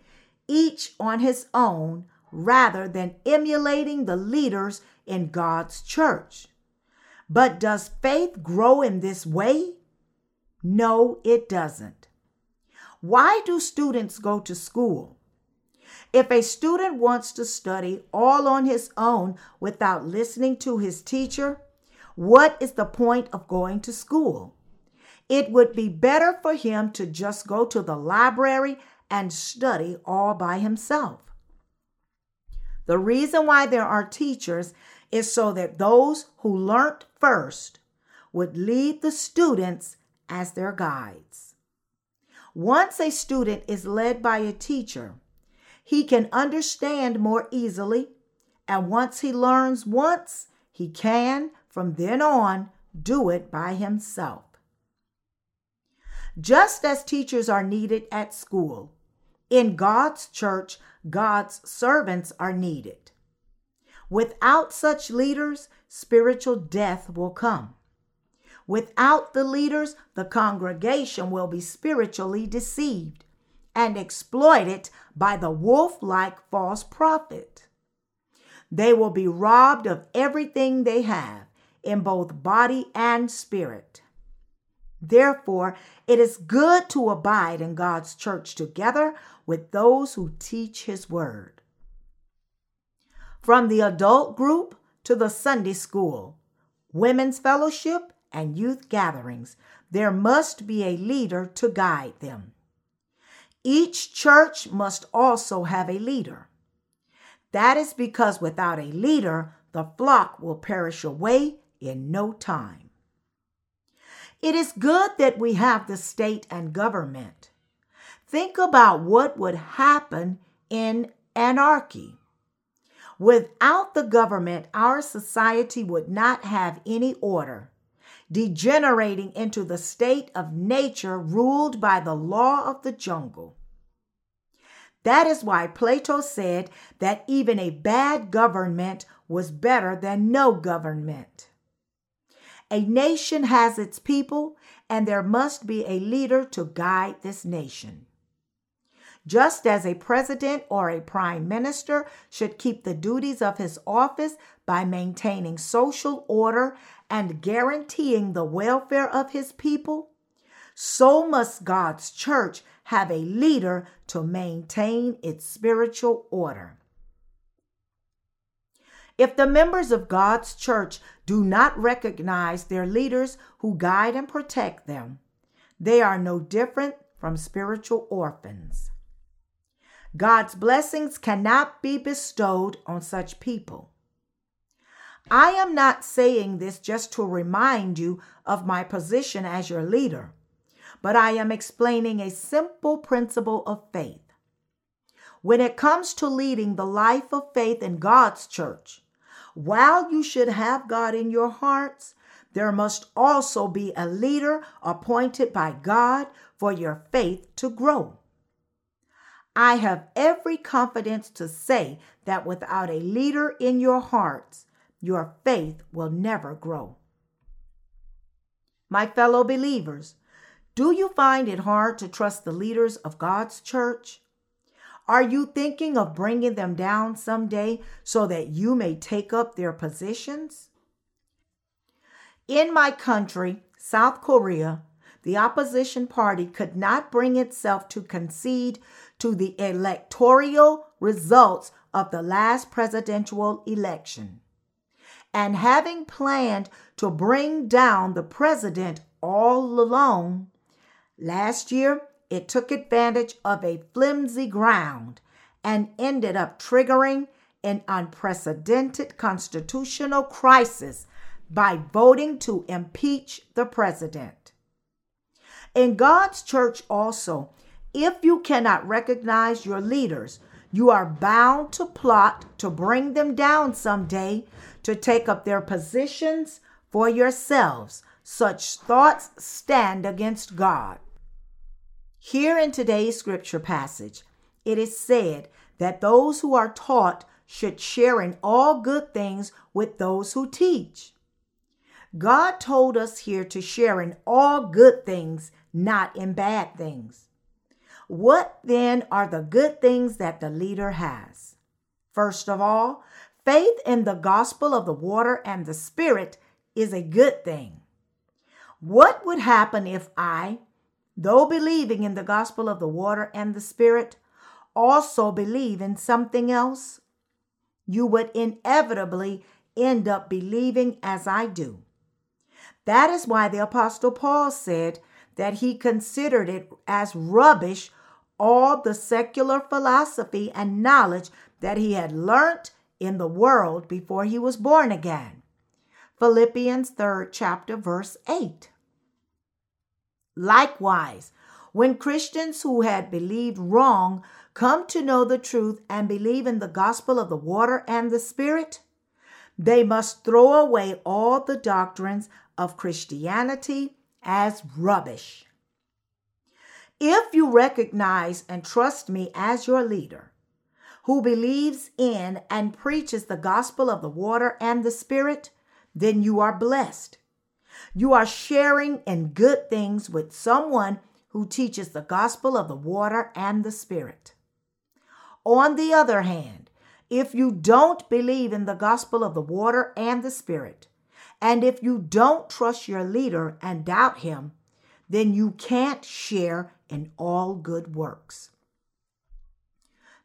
each on his own rather than emulating the leaders in God's church. But does faith grow in this way? No, it doesn't. Why do students go to school? If a student wants to study all on his own without listening to his teacher, what is the point of going to school? It would be better for him to just go to the library and study all by himself. The reason why there are teachers is so that those who learned first would lead the students as their guides. Once a student is led by a teacher, he can understand more easily, and once he learns once, he can, from then on, do it by himself. Just as teachers are needed at school, in God's church, God's servants are needed. Without such leaders, spiritual death will come. Without the leaders, the congregation will be spiritually deceived and exploited by the wolf-like false prophet. They will be robbed of everything they have in both body and spirit. Therefore, it is good to abide in God's church together with those who teach His word. From the adult group to the Sunday school, women's fellowship, and youth gatherings, there must be a leader to guide them. Each church must also have a leader. That is because without a leader, the flock will perish away in no time. It is good that we have the state and government. Think about what would happen in anarchy. Without the government, our society would not have any order, degenerating into the state of nature ruled by the law of the jungle. That is why Plato said that even a bad government was better than no government. A nation has its people, and there must be a leader to guide this nation. Just as a president or a prime minister should keep the duties of his office by maintaining social order and guaranteeing the welfare of his people, so must God's church have a leader to maintain its spiritual order. If the members of God's church do not recognize their leaders who guide and protect them, they are no different from spiritual orphans. God's blessings cannot be bestowed on such people. I am not saying this just to remind you of my position as your leader, but I am explaining a simple principle of faith. When it comes to leading the life of faith in God's church, while you should have God in your hearts, there must also be a leader appointed by God for your faith to grow. I have every confidence to say that without a leader in your hearts, your faith will never grow. My fellow believers, do you find it hard to trust the leaders of God's church? Are you thinking of bringing them down someday so that you may take up their positions? In my country, South Korea, the opposition party could not bring itself to concede to the electoral results of the last presidential election. And having planned to bring down the president all alone, last year it took advantage of a flimsy ground and ended up triggering an unprecedented constitutional crisis by voting to impeach the president. In God's church also, if you cannot recognize your leaders, you are bound to plot to bring them down someday to take up their positions for yourselves. Such thoughts stand against God. Here in today's scripture passage, it is said that those who are taught should share in all good things with those who teach. God told us here to share in all good things, not in bad things. What then are the good things that the leader has? First of all, faith in the gospel of the water and the spirit is a good thing. What would happen if I, though believing in the gospel of the water and the Spirit, also believe in something else? You would inevitably end up believing as I do. That is why the Apostle Paul said that he considered it as rubbish all the secular philosophy and knowledge that he had learnt in the world before he was born again. Philippians 3rd chapter, verse 8. Likewise, when Christians who had believed wrong come to know the truth and believe in the gospel of the water and the Spirit, they must throw away all the doctrines of Christianity as rubbish. If you recognize and trust me as your leader, who believes in and preaches the gospel of the water and the Spirit, then you are blessed. You are sharing in good things with someone who teaches the gospel of the water and the Spirit. On the other hand, if you don't believe in the gospel of the water and the Spirit, and if you don't trust your leader and doubt him, then you can't share in all good works.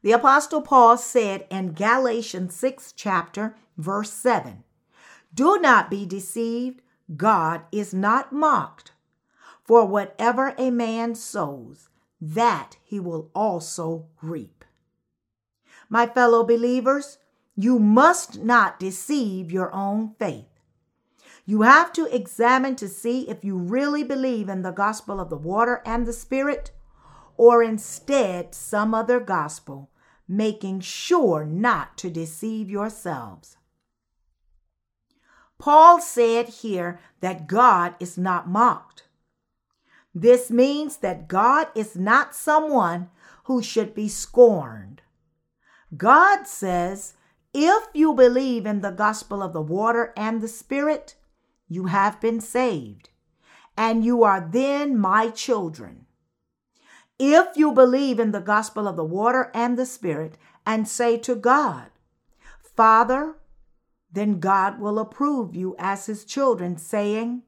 The Apostle Paul said in Galatians 6th chapter, verse 7, "Do not be deceived, God is not mocked. For whatever a man sows, that he will also reap." My fellow believers, you must not deceive your own faith. You have to examine to see if you really believe in the gospel of the water and the Spirit, or instead some other gospel, making sure not to deceive yourselves. Paul said here that God is not mocked. This means that God is not someone who should be scorned. God says, if you believe in the gospel of the water and the Spirit, you have been saved, and you are then my children. If you believe in the gospel of the water and the Spirit and say to God, Father, then God will approve you as his children, saying,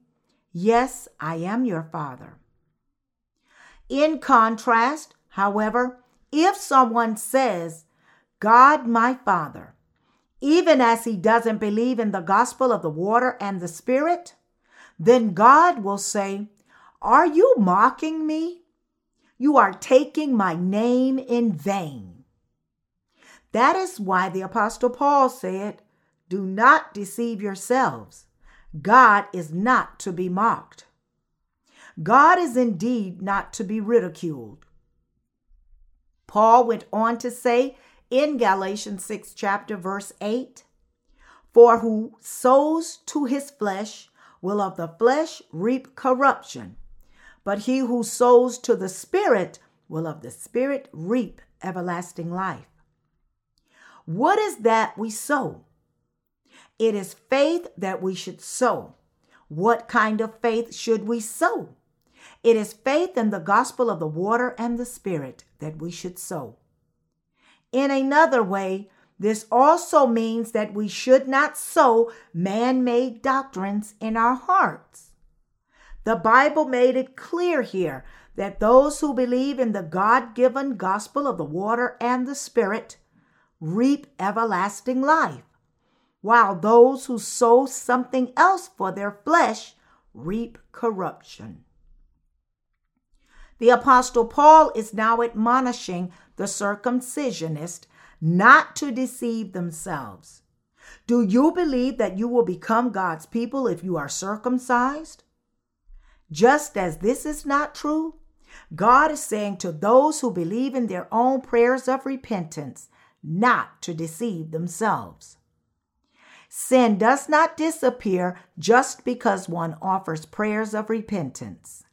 yes, I am your Father. In contrast, however, if someone says, God, my Father, even as he doesn't believe in the gospel of the water and the Spirit, then God will say, are you mocking me? You are taking my name in vain. That is why the Apostle Paul said, do not deceive yourselves. God is not to be mocked. God is indeed not to be ridiculed. Paul went on to say in Galatians 6th chapter, verse 8, for who sows to his flesh will of the flesh reap corruption. But he who sows to the Spirit will of the Spirit reap everlasting life. What is that we sow? It is faith that we should sow. What kind of faith should we sow? It is faith in the gospel of the water and the Spirit that we should sow. In another way, this also means that we should not sow man-made doctrines in our hearts. The Bible made it clear here that those who believe in the God-given gospel of the water and the Spirit reap everlasting life, while those who sow something else for their flesh reap corruption. The Apostle Paul is now admonishing the circumcisionist not to deceive themselves. Do you believe that you will become God's people if you are circumcised? Just as this is not true, God is saying to those who believe in their own prayers of repentance not to deceive themselves. Sin does not disappear just because one offers prayers of repentance.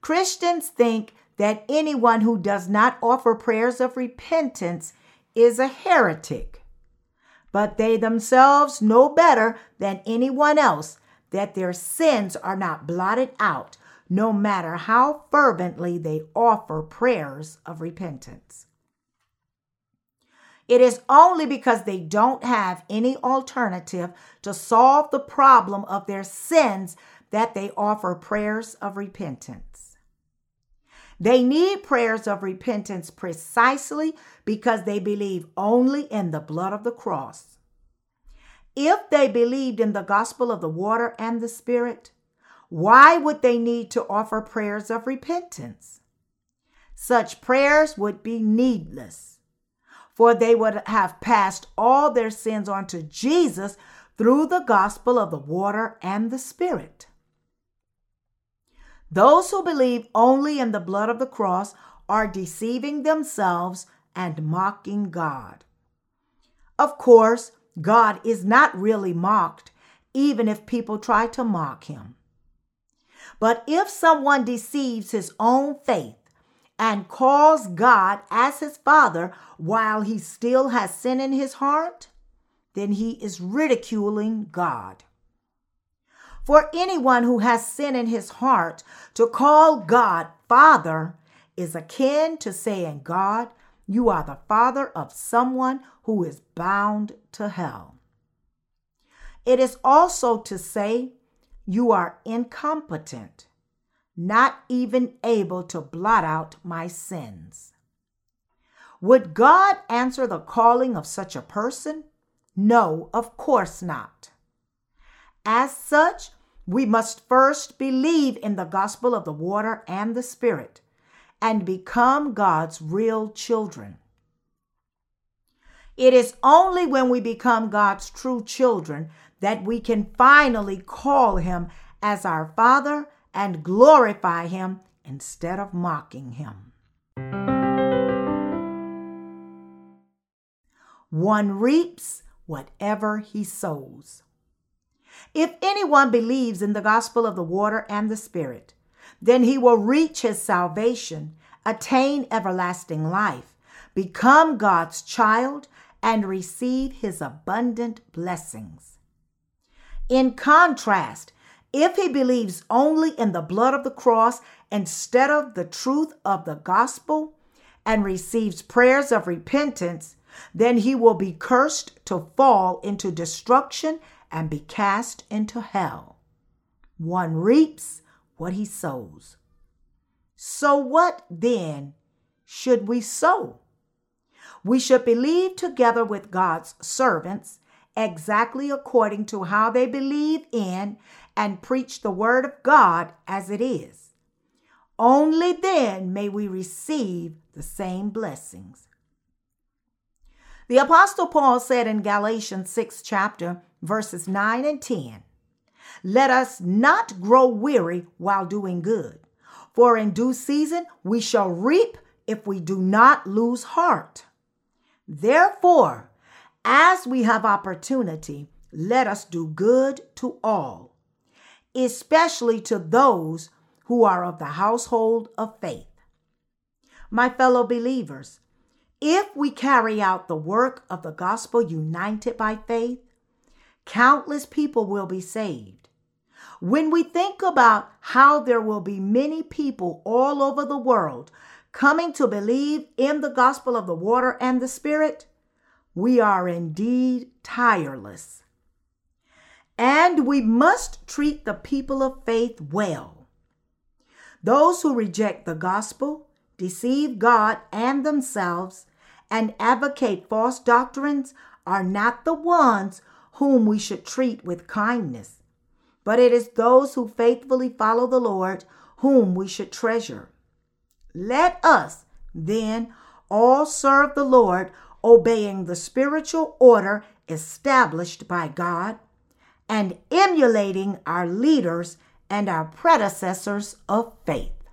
Christians think that anyone who does not offer prayers of repentance is a heretic, but they themselves know better than anyone else that their sins are not blotted out, no matter how fervently they offer prayers of repentance. It is only because they don't have any alternative to solve the problem of their sins that they offer prayers of repentance. They need prayers of repentance precisely because they believe only in the blood of the cross. If they believed in the gospel of the water and the Spirit, why would they need to offer prayers of repentance? Such prayers would be needless, for they would have passed all their sins on to Jesus through the gospel of the water and the Spirit. Those who believe only in the blood of the cross are deceiving themselves and mocking God. Of course, God is not really mocked, even if people try to mock him. But if someone deceives his own faith and calls God as his Father while he still has sin in his heart, then he is ridiculing God. For anyone who has sin in his heart, to call God Father is akin to saying, God, you are the father of someone who is bound to hell. It is also to say, you are incompetent, not even able to blot out my sins. Would God answer the calling of such a person? No, of course not. As such, we must first believe in the gospel of the water and the Spirit and become God's real children. It is only when we become God's true children that we can finally call him as our Father and glorify him instead of mocking him. One reaps whatever he sows. If anyone believes in the gospel of the water and the Spirit, then he will reach his salvation, attain everlasting life, become God's child, and receive his abundant blessings. In contrast, if he believes only in the blood of the cross instead of the truth of the gospel and receives prayers of repentance, then he will be cursed to fall into destruction and be cast into hell. One reaps what he sows. So what then should we sow? We should believe together with God's servants exactly according to how they believe in and preach the word of God as it is. Only then may we receive the same blessings. The Apostle Paul said in Galatians 6 chapter verses 9 and 10, let us not grow weary while doing good, for in due season we shall reap if we do not lose heart. Therefore, as we have opportunity, let us do good to all, especially to those who are of the household of faith. My fellow believers, if we carry out the work of the gospel united by faith, countless people will be saved. When we think about how there will be many people all over the world coming to believe in the gospel of the water and the Spirit, we are indeed tireless. And we must treat the people of faith well. Those who reject the gospel, deceive God and themselves, and advocate false doctrines are not the ones whom we should treat with kindness, but it is those who faithfully follow the Lord whom we should treasure. Let us, then, all serve the Lord, obeying the spiritual order established by God and emulating our leaders and our predecessors of faith.